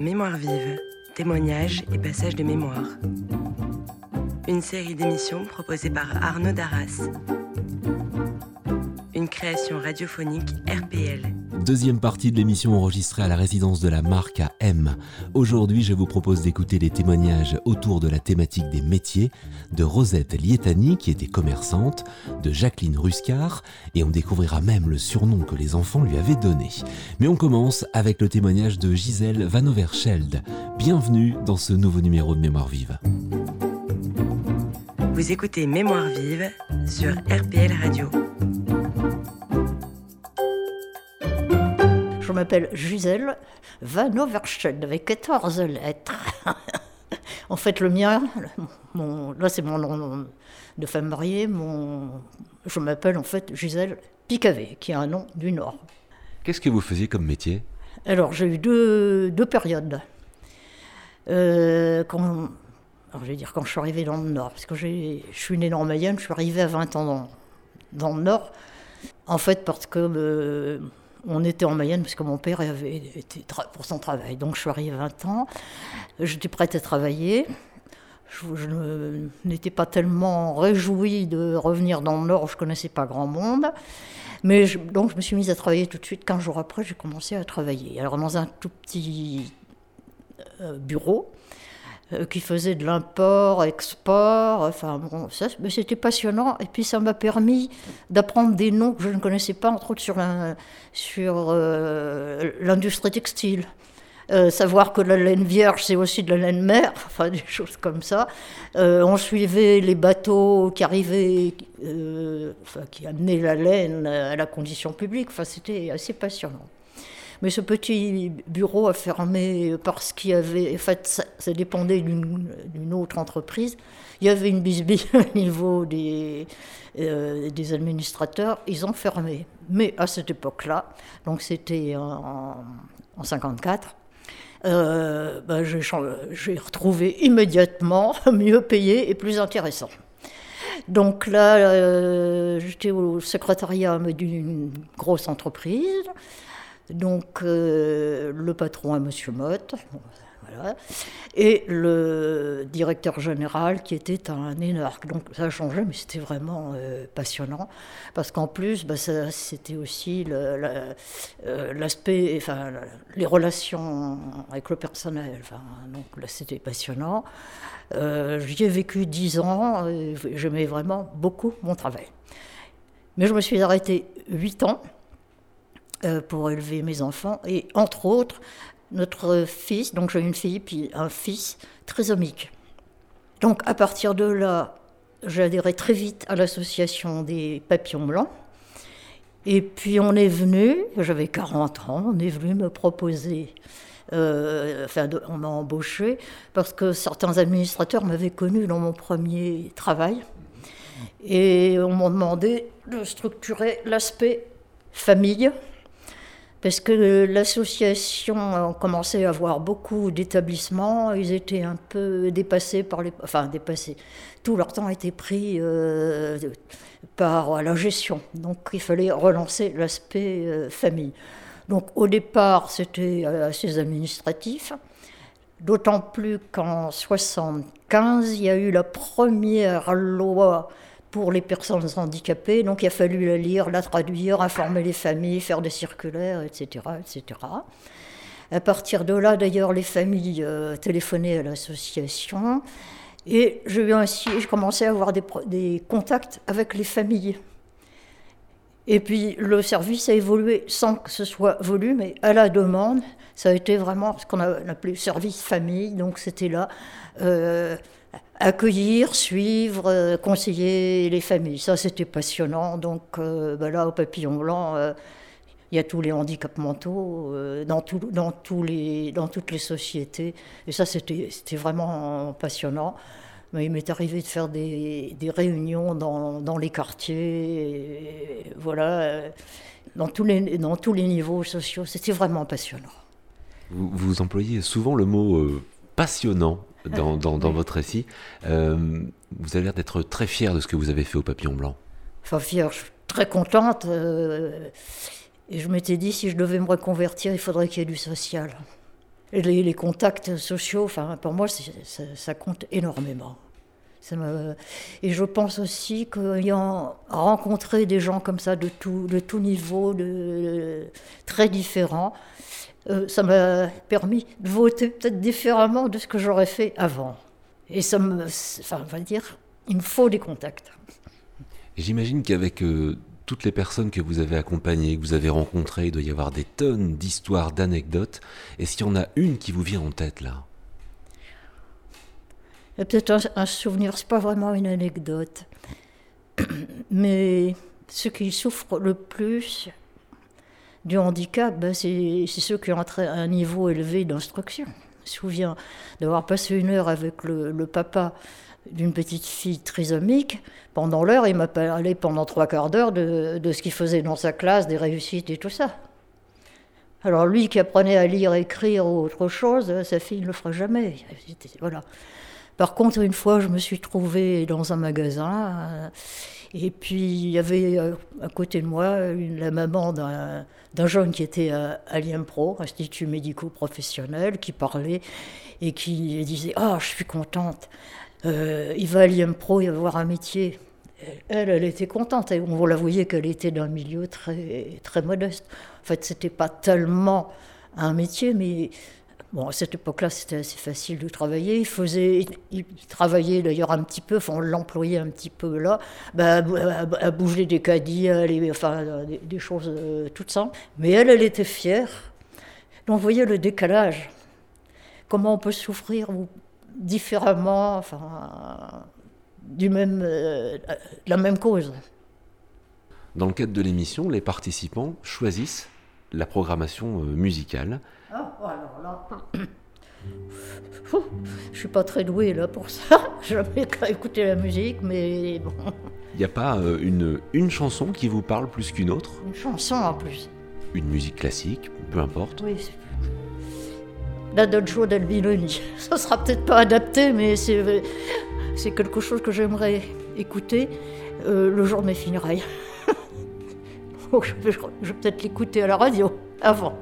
Mémoire vive, témoignages et passages de mémoire. Une série d'émissions proposées par Arnaud Darras. Une création radiophonique RPL. Deuxième partie de l'émission enregistrée à la résidence de la marque à M. Aujourd'hui, je vous propose d'écouter les témoignages autour de la thématique des métiers de Rosette Lietani, qui était commerçante, de Jacqueline Ruscard, et on découvrira même le surnom que les enfants lui avaient donné. Mais on commence avec le témoignage de Gisèle Vanoverschelde. Bienvenue dans ce nouveau numéro de Mémoire vive. Vous écoutez Mémoire vive sur RPL Radio. Je m'appelle Gisèle Vanoverschelde, avec 14 lettres. En fait, le mien, là c'est mon nom de femme mariée, je m'appelle en fait Gisèle Picavé, qui est un nom du Nord. Qu'est-ce que vous faisiez comme métier ? Alors, j'ai eu deux périodes. Quand je suis arrivée dans le Nord, parce que je suis née dans Mayenne, je suis arrivée à 20 ans dans le Nord, en fait parce que... on était en Mayenne parce que mon père avait été pour son travail. Donc je suis arrivée à 20 ans, j'étais prête à travailler. Je n'étais pas tellement réjouie de revenir dans le Nord où je ne connaissais pas grand monde. Mais donc je me suis mise à travailler tout de suite. 15 jours après, j'ai commencé à travailler. Alors dans un tout petit bureau qui faisait de l'import, export, mais c'était passionnant, et puis ça m'a permis d'apprendre des noms que je ne connaissais pas, entre autres sur l'industrie textile. Savoir que la laine vierge, c'est aussi de la laine mère, des choses comme ça. On suivait les bateaux qui arrivaient, qui amenaient la laine à la condition publique, c'était assez passionnant. Mais ce petit bureau a fermé parce qu'il y avait... En fait, ça dépendait d'une autre entreprise. Il y avait une bisbille au niveau des administrateurs. Ils ont fermé. Mais à cette époque-là, donc c'était en 1954, j'ai retrouvé immédiatement mieux payé et plus intéressant. Donc là, j'étais au secrétariat d'une grosse entreprise. Donc, le patron est Monsieur Motte, voilà, et le directeur général qui était un énarque. Donc, ça a changé, mais c'était vraiment passionnant, parce qu'en plus, c'était aussi l'aspect, les relations avec le personnel. Donc là, c'était passionnant. J'y ai vécu 10 ans, et j'aimais vraiment beaucoup mon travail. Mais je me suis arrêtée 8 ans. Pour élever mes enfants, et entre autres, notre fils, donc j'ai une fille, puis un fils trisomique. Donc à partir de là, j'ai adhéré très vite à l'association des Papillons Blancs, et puis on est venu, j'avais 40 ans, on est venu me proposer, on m'a embauché, parce que certains administrateurs m'avaient connue dans mon premier travail, et on m'a demandé de structurer l'aspect famille, parce que l'association commençait à avoir beaucoup d'établissements, ils étaient un peu dépassés par les... Tout leur temps était pris par la gestion, donc il fallait relancer l'aspect famille. Donc au départ, c'était assez administratif, d'autant plus qu'en 1975, il y a eu la première loi pour les personnes handicapées, donc il a fallu la lire, la traduire, informer les familles, faire des circulaires, etc., etc. À partir de là, d'ailleurs, les familles téléphonaient à l'association, et je commençais à avoir des contacts avec les familles. Et puis le service a évolué sans que ce soit voulu, mais à la demande, ça a été vraiment ce qu'on appelait service famille, donc c'était là... accueillir, suivre, conseiller les familles. Ça, c'était passionnant. Donc là, au Papillon Blanc, il y a tous les handicaps mentaux dans toutes les sociétés. Et ça, c'était vraiment passionnant. Mais il m'est arrivé de faire des réunions dans les quartiers, dans tous les niveaux sociaux. C'était vraiment passionnant. Vous employez souvent le mot « passionnant ». Dans votre récit, vous avez l'air d'être très fière de ce que vous avez fait au Papillon Blanc. Fière, je suis très contente. Et je m'étais dit, si je devais me reconvertir, il faudrait qu'il y ait du social. les contacts sociaux, enfin, pour moi, ça compte énormément. Et je pense aussi qu'ayant rencontré des gens comme ça de tout niveau, très différents, ça m'a permis de voter peut-être différemment de ce que j'aurais fait avant. Et ça me... Enfin, on va dire, il me faut des contacts. Et j'imagine qu'avec toutes les personnes que vous avez accompagnées, que vous avez rencontrées, il doit y avoir des tonnes d'histoires, d'anecdotes. Et s'il y en a une qui vous vient en tête, là ? Il y a peut-être un souvenir, c'est pas vraiment une anecdote. Mais ceux qui souffrent le plus du handicap, ben c'est ceux qui ont un niveau élevé d'instruction. Je me souviens d'avoir passé une heure avec le papa d'une petite fille trisomique. Pendant l'heure, il m'a parlé pendant 3 quarts d'heure de ce qu'il faisait dans sa classe, des réussites et tout ça. Alors lui qui apprenait à lire, écrire ou autre chose, sa fille ne le fera jamais. Voilà. Par contre, une fois, je me suis trouvée dans un magasin, et puis il y avait à côté de moi la maman d'un jeune qui était à l'IMPRO, Institut médico-professionnel, qui parlait et qui disait « Ah, je suis contente, il va à l'IMPRO, il va avoir un métier ». Elle était contente, et on la voyait qu'elle était d'un milieu très, très modeste. En fait, c'était pas tellement un métier, mais... Bon, à cette époque-là, c'était assez facile de travailler. Il travaillait d'ailleurs un petit peu, enfin, on l'employait un petit peu là, à bouger des caddies, enfin, des choses toutes simples. Mais elle était fière. Donc, vous voyez le décalage. Comment on peut souffrir différemment, enfin, la même cause. Dans le cadre de l'émission, les participants choisissent la programmation musicale. Ah, alors là, je suis pas très douée là pour ça. J'avais qu'à écouter la musique, mais bon. Il n'y a pas une chanson qui vous parle plus qu'une autre ? Une chanson en plus. Une musique classique, peu importe. Oui, c'est... La Dolce d'Albinoni. Ça sera peut-être pas adapté, mais c'est quelque chose que j'aimerais écouter le jour de mes funérailles. Donc je vais peut-être l'écouter à la radio avant.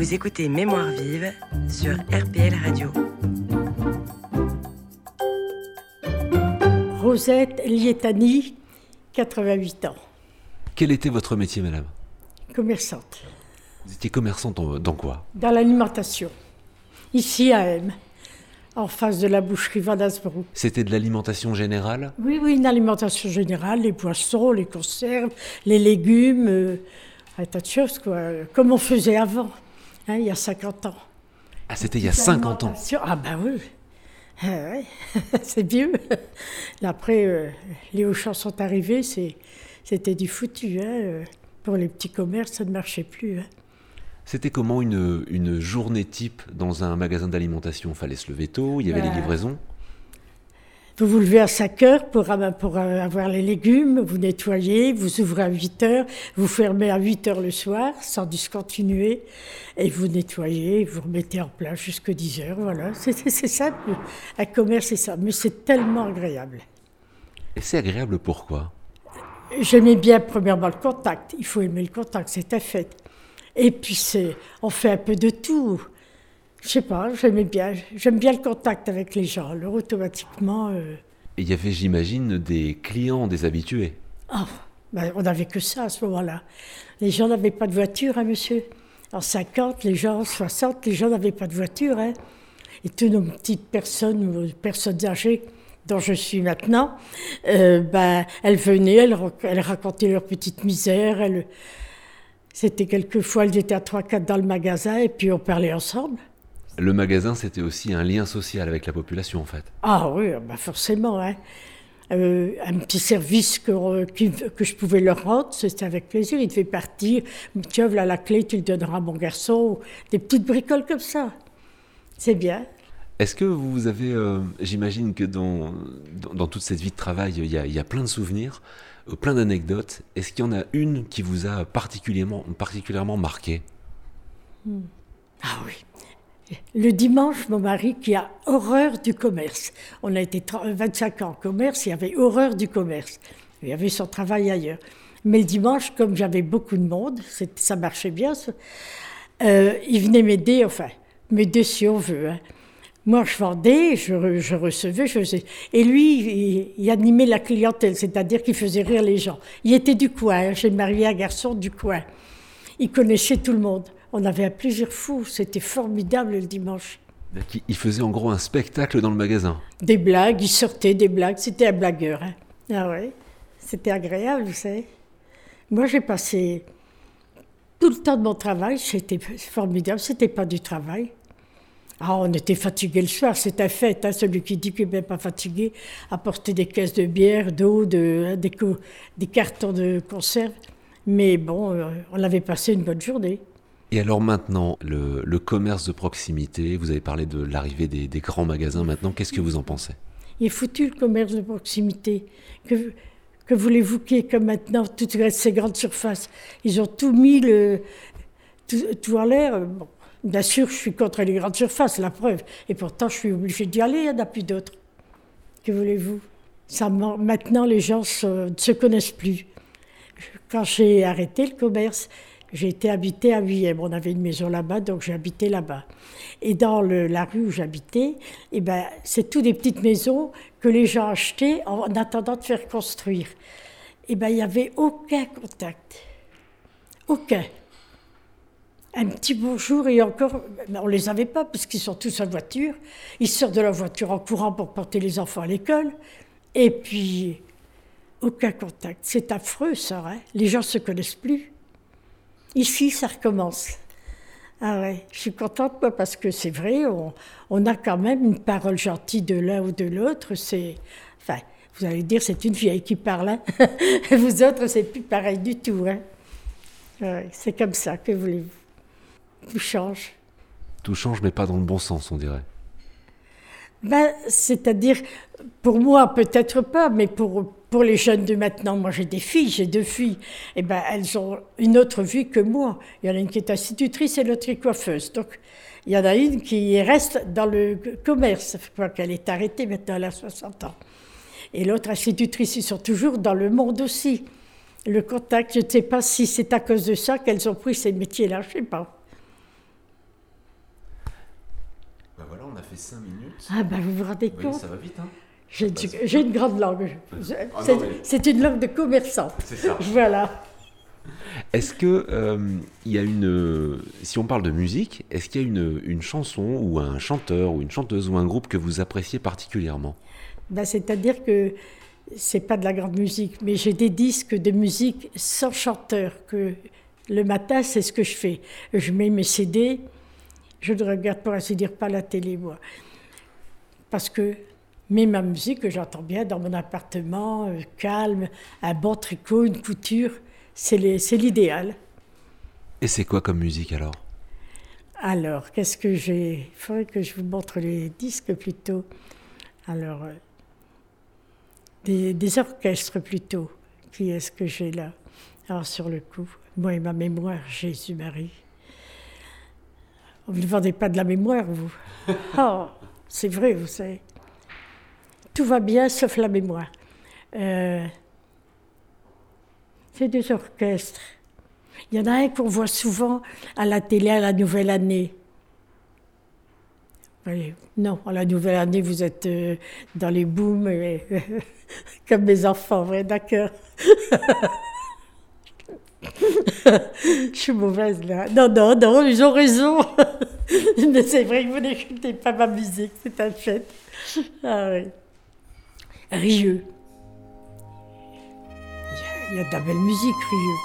Vous écoutez Mémoire vive sur RPL Radio. Rosette Lietani, 88 ans. Quel était votre métier, madame ? Commerçante. Vous étiez commerçante dans quoi ? Dans l'alimentation. Ici à M, en face de la boucherie Vadasbrou. C'était de l'alimentation générale ? Oui, une alimentation générale, les poissons, les conserves, les légumes, un tas de choses, quoi, comme on faisait avant, hein, il y a 50 ans. Ah, c'était il y a 50 ans ? Ah ben oui, c'est vieux. Après, les Auchan sont arrivés, c'était du foutu, hein. Pour les petits commerces, ça ne marchait plus, hein. C'était comment une journée type dans un magasin d'alimentation ? Il fallait se lever tôt, il y avait les livraisons. Vous vous levez à 5h pour avoir les légumes, vous nettoyez, vous ouvrez à 8h, vous fermez à 8h le soir sans discontinuer, et vous nettoyez, vous remettez en place jusqu'à 10h, voilà. C'est ça, un commerce, c'est ça, mais c'est tellement agréable. Et c'est agréable pourquoi ? J'aimais bien premièrement le contact, il faut aimer le contact, c'est un fait. Et puis, on fait un peu de tout. Je sais pas, j'aime bien le contact avec les gens. Alors, automatiquement... Et il y avait, j'imagine, des clients, des habitués. Oh, ben, on n'avait que ça à ce moment-là. Les gens n'avaient pas de voiture, hein, monsieur. En 50, les gens, en 60, les gens n'avaient pas de voiture, hein. Et toutes nos petites personnes âgées dont je suis maintenant, elles venaient, elles racontaient leur petite misère, c'était quelquefois, elles étaient à 3-4 dans le magasin et puis on parlait ensemble. Le magasin, c'était aussi un lien social avec la population, en fait. Ah oui, bah forcément, hein. Un petit service que je pouvais leur rendre, c'était avec plaisir. Ils devaient partir, tiens, voilà la clé, tu le donneras à mon garçon. Des petites bricoles comme ça. C'est bien. Est-ce que vous avez, j'imagine que dans toute cette vie de travail, il y a plein de souvenirs, plein d'anecdotes. Est-ce qu'il y en a une qui vous a particulièrement marquée ? Ah oui. Le dimanche, mon mari qui a horreur du commerce. On a été 25 ans en commerce, il avait horreur du commerce. Il avait son travail ailleurs. Mais le dimanche, comme j'avais beaucoup de monde, ça marchait bien, il venait m'aider, si on veut, hein. Moi, je vendais, je recevais, je faisais. Et lui, il animait la clientèle, c'est-à-dire qu'il faisait rire les gens. Il était du coin, hein. J'ai marié un garçon du coin. Il connaissait tout le monde. On avait un plaisir fou, c'était formidable le dimanche. Il faisait en gros un spectacle dans le magasin. Des blagues, il sortait des blagues, c'était un blagueur, hein. Ah ouais, c'était agréable, vous savez. Moi, j'ai passé tout le temps de mon travail, c'était formidable, c'était pas du travail. Ah, on était fatigués le soir, c'est un fait, hein, celui qui dit qu'il n'est pas fatigué, apporter des caisses de bière, d'eau, des cartons de conserve. Mais bon, on avait passé une bonne journée. Et alors maintenant, le commerce de proximité, vous avez parlé de l'arrivée des grands magasins maintenant, qu'est-ce que vous en pensez ? Il est foutu le commerce de proximité. Que voulez-vous qu'il y ait comme maintenant, toutes ces grandes surfaces ? Ils ont tout mis, tout en l'air. Bon. Bien sûr, je suis contre les grandes surfaces, la preuve. Et pourtant, je suis obligée d'y aller, il n'y en a plus d'autres. Que voulez-vous ? Maintenant, les gens ne se connaissent plus. Quand j'ai arrêté le commerce, j'ai été habitée à Huillem. On avait une maison là-bas, donc j'ai habité là-bas. Et dans la rue où j'habitais, eh ben, c'est toutes des petites maisons que les gens achetaient en attendant de faire construire. Eh ben, il n'y avait aucun contact. Aucun. Un petit bonjour et encore, on ne les avait pas parce qu'ils sont tous en voiture. Ils sortent de la voiture en courant pour porter les enfants à l'école. Et puis, aucun contact. C'est affreux, ça, hein ? Les gens ne se connaissent plus. Ici, ça recommence. Ah ouais, je suis contente, moi, parce que c'est vrai, on a quand même une parole gentille de l'un ou de l'autre. Vous allez dire, c'est une vieille qui parle, hein. Vous autres, c'est plus pareil du tout, hein. Ouais, c'est comme ça, que voulez-vous. Tout change. Tout change, mais pas dans le bon sens, on dirait. C'est-à-dire, pour moi, peut-être pas, mais pour les jeunes de maintenant, moi j'ai des filles, j'ai 2 filles, et elles ont une autre vie que moi. Il y en a une qui est institutrice et l'autre qui est coiffeuse. Donc, il y en a une qui reste dans le commerce, elle est arrêtée maintenant, elle a 60 ans. Et l'autre institutrice, ils sont toujours dans le monde aussi. Le contact, je ne sais pas si c'est à cause de ça qu'elles ont pris ces métiers-là, je ne sais pas. 5 minutes. Ah ben, vous vous rendez compte? Ça va vite, hein. J'ai une grande langue. C'est une langue de commerçant. C'est ça. Voilà. Est-ce que il y a une... Si on parle de musique, est-ce qu'il y a une chanson ou un chanteur ou une chanteuse ou un groupe que vous appréciez particulièrement? Ben, c'est-à-dire que c'est pas de la grande musique, mais j'ai des disques de musique sans chanteur que... Le matin, c'est ce que je fais. Je mets mes CD, je ne regarde pour ainsi dire pas la télé, moi. Parce que, mais ma musique, que j'entends bien dans mon appartement, calme, un bon tricot, une couture, c'est l'idéal. Et c'est quoi comme musique alors? Alors, qu'est-ce que j'ai? Il faudrait que je vous montre les disques plutôt. Alors, des orchestres plutôt. Qui est-ce que j'ai là? Alors, sur le coup, moi et ma mémoire, Jésus-Marie. Vous ne vendez pas de la mémoire, vous? Oh, c'est vrai, vous savez. Tout va bien, sauf la mémoire. C'est des orchestres. Il y en a un qu'on voit souvent à la télé, à la Nouvelle Année. Allez, non, à la Nouvelle Année, vous êtes dans les booms, comme mes enfants, ouais, d'accord. Je suis mauvaise là. Non, ils ont raison. Mais c'est vrai que vous n'écoutez pas ma musique, c'est un fait. Ah oui. Rieux. Il y a de la belle musique, Rieux.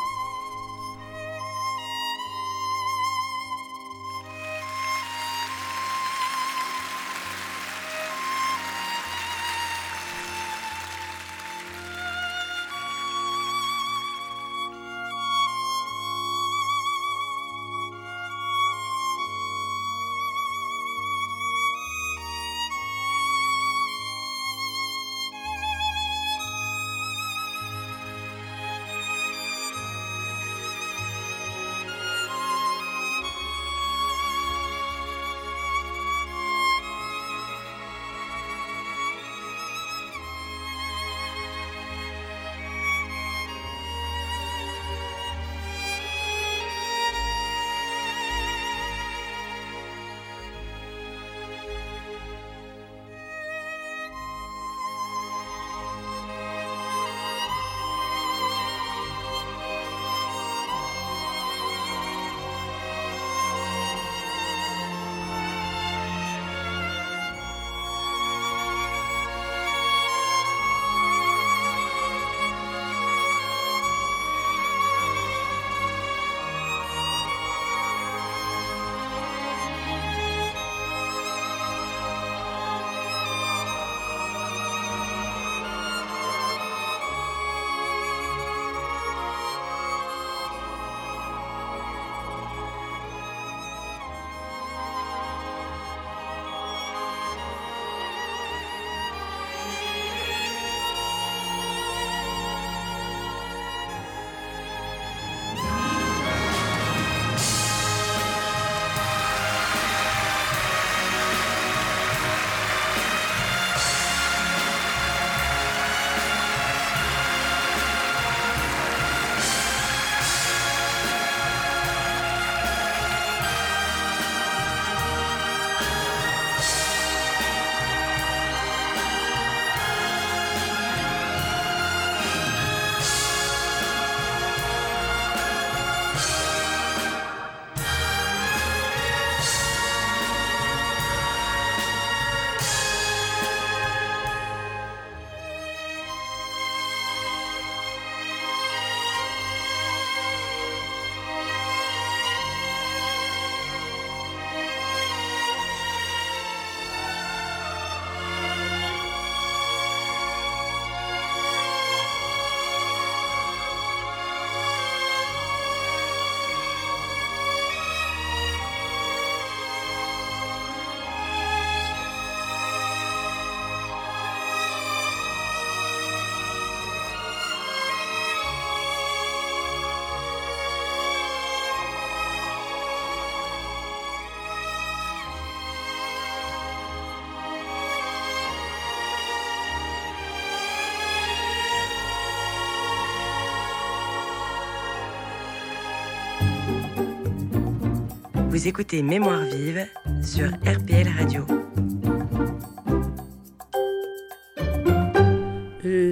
Vous écoutez Mémoire vive sur RPL Radio.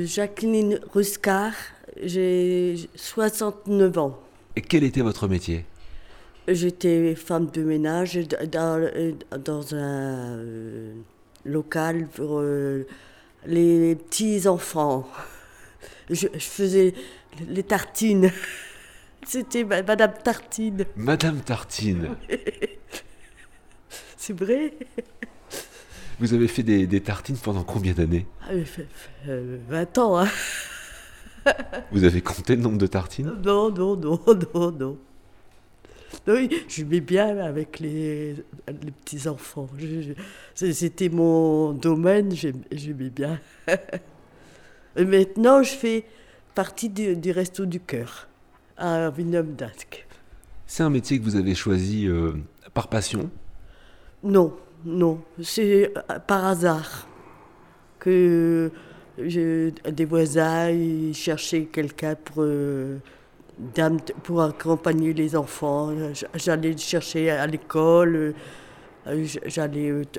Jacqueline Ruscard, j'ai 69 ans. Et quel était votre métier ? J'étais femme de ménage dans un local pour les petits enfants. Je faisais les tartines. C'était Madame Tartine. Madame Tartine. C'est vrai. Vous avez fait des tartines pendant combien d'années ? 20 ans. Hein. Vous avez compté le nombre de tartines ? Non. Oui, je mets bien avec les petits-enfants. C'était mon domaine, j'aimais bien. Et maintenant, je fais partie du resto du cœur à Huillem. C'est un métier que vous avez choisi par passion ? Non. C'est par hasard que des voisins cherchaient quelqu'un pour accompagner les enfants. J'allais le chercher à l'école,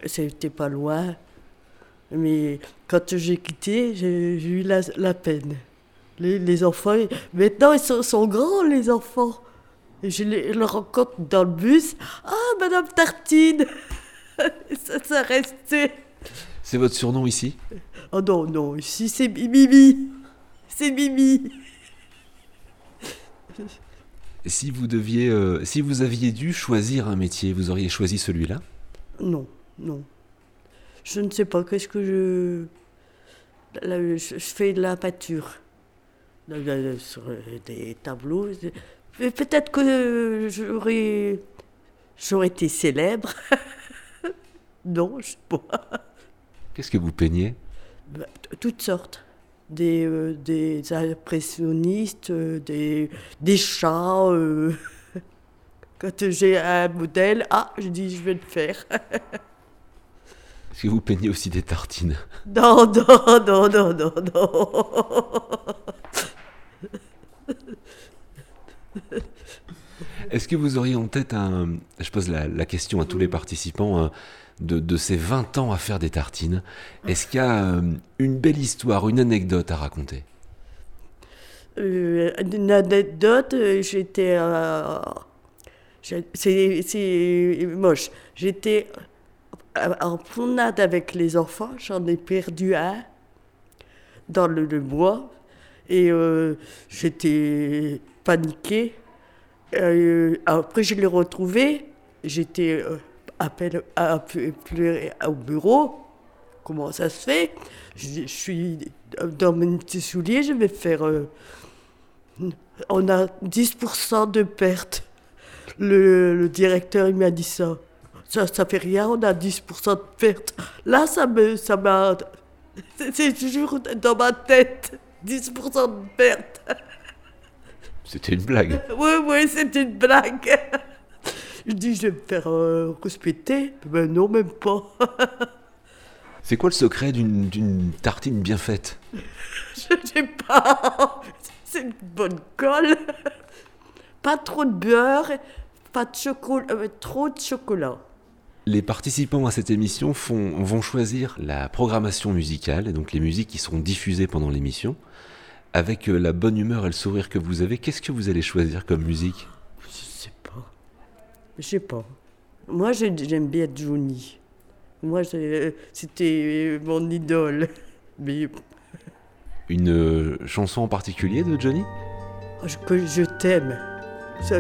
c'était pas loin. Mais quand j'ai quitté, j'ai eu la peine. Les enfants, maintenant ils sont grands, les enfants. Je les rencontre dans le bus. « Ah, Madame Tartine !» Ça restait. C'est votre surnom ici ? Oh non, ici c'est Mimi. C'est Mimi. Si vous deviez, si vous aviez dû choisir un métier, vous auriez choisi celui-là ? Non. Je ne sais pas, qu'est-ce que je fais de la peinture. Sur des tableaux. Mais peut-être que j'aurais été célèbre. Non, je ne sais pas. Qu'est-ce que vous peignez ? Toutes sortes. Des impressionnistes, des chats. Quand j'ai un modèle, je dis je vais le faire. Est-ce que vous peignez aussi des tartines ? Non. Est-ce que vous auriez en tête je pose la question à tous les participants, de ces 20 ans à faire des tartines, est-ce qu'il y a une belle histoire, une anecdote à raconter ? Une anecdote, j'étais... c'est moche. J'étais en promenade avec les enfants, j'en ai perdu un dans le bois, et j'étais paniquée. Après, je l'ai retrouvé, j'étais... à pleurer au bureau, comment ça se fait ? Je suis dans mes petits souliers, je vais faire... on a 10% de perte. Le directeur, il m'a dit ça. Ça fait rien, on a 10% de perte. Là, ça m'a... C'est toujours dans ma tête, 10% de perte. C'était une blague. Oui, c'était une blague. Je dis, je vais me faire respecter. Ben non, même pas. C'est quoi le secret d'une tartine bien faite ? Je ne sais pas. C'est une bonne colle. Pas trop de beurre, pas de chocolat, trop de chocolat. Les participants à cette émission vont choisir la programmation musicale, et donc les musiques qui seront diffusées pendant l'émission. Avec la bonne humeur et le sourire que vous avez, qu'est-ce que vous allez choisir comme musique ? Je sais pas. Moi, j'aime bien Johnny. Moi, c'était mon idole. Mais... Une chanson en particulier de Johnny ? Je t'aime. Ça,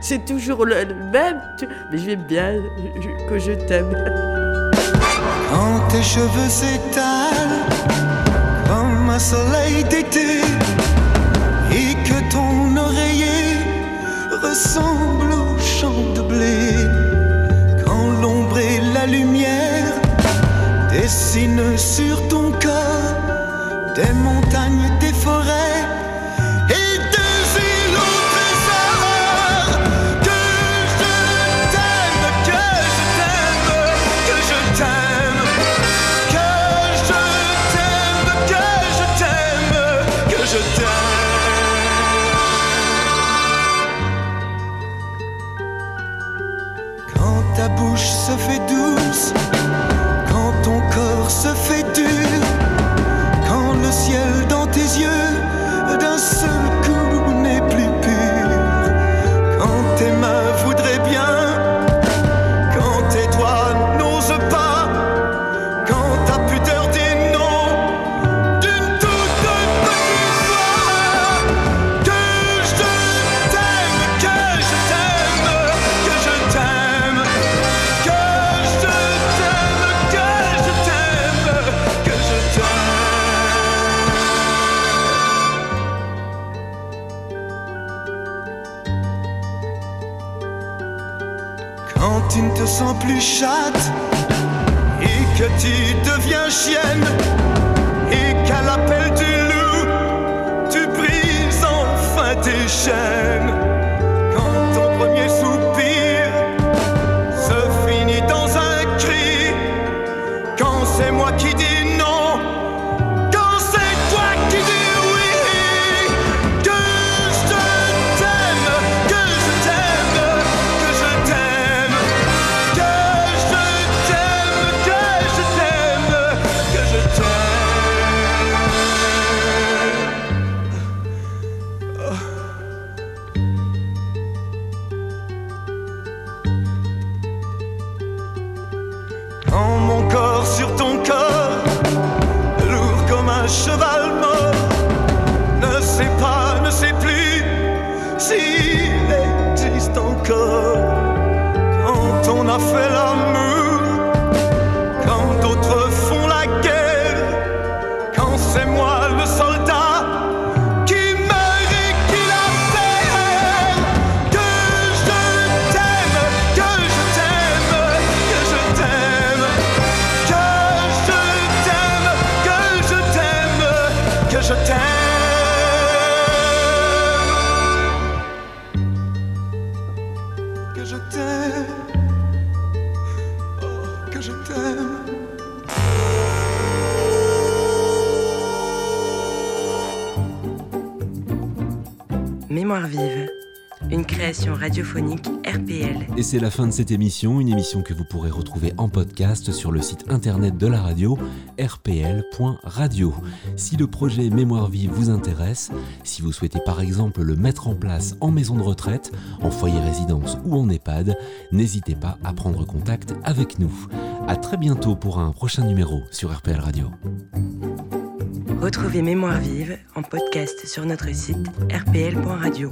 c'est toujours le même. Mais j'aime bien que je t'aime. Quand tes cheveux s'étalent comme un soleil d'été, et que ton oreiller ressemble au champ de blé, quand l'ombre et la lumière dessinent sur ton corps des montagnes, des forêts et des îles au trésor. Que je t'aime, que je t'aime, que je t'aime, que je t'aime, que je t'aime, que je t'aime. Ta bouche se fait douce, quand ton corps se fait tu ne te sens plus chatte et que tu deviens chienne et qu'à l'appel du loup, tu brises enfin tes chaînes. Quand ton premier soupir se finit dans un cri, quand c'est moi qui dis radiophonique RPL. Et c'est la fin de cette émission, une émission que vous pourrez retrouver en podcast sur le site internet de la radio, rpl.radio. Si le projet Mémoire Vive vous intéresse, si vous souhaitez par exemple le mettre en place en maison de retraite, en foyer résidence ou en EHPAD, n'hésitez pas à prendre contact avec nous. À très bientôt pour un prochain numéro sur RPL Radio. Retrouvez Mémoire Vive en podcast sur notre site rpl.radio.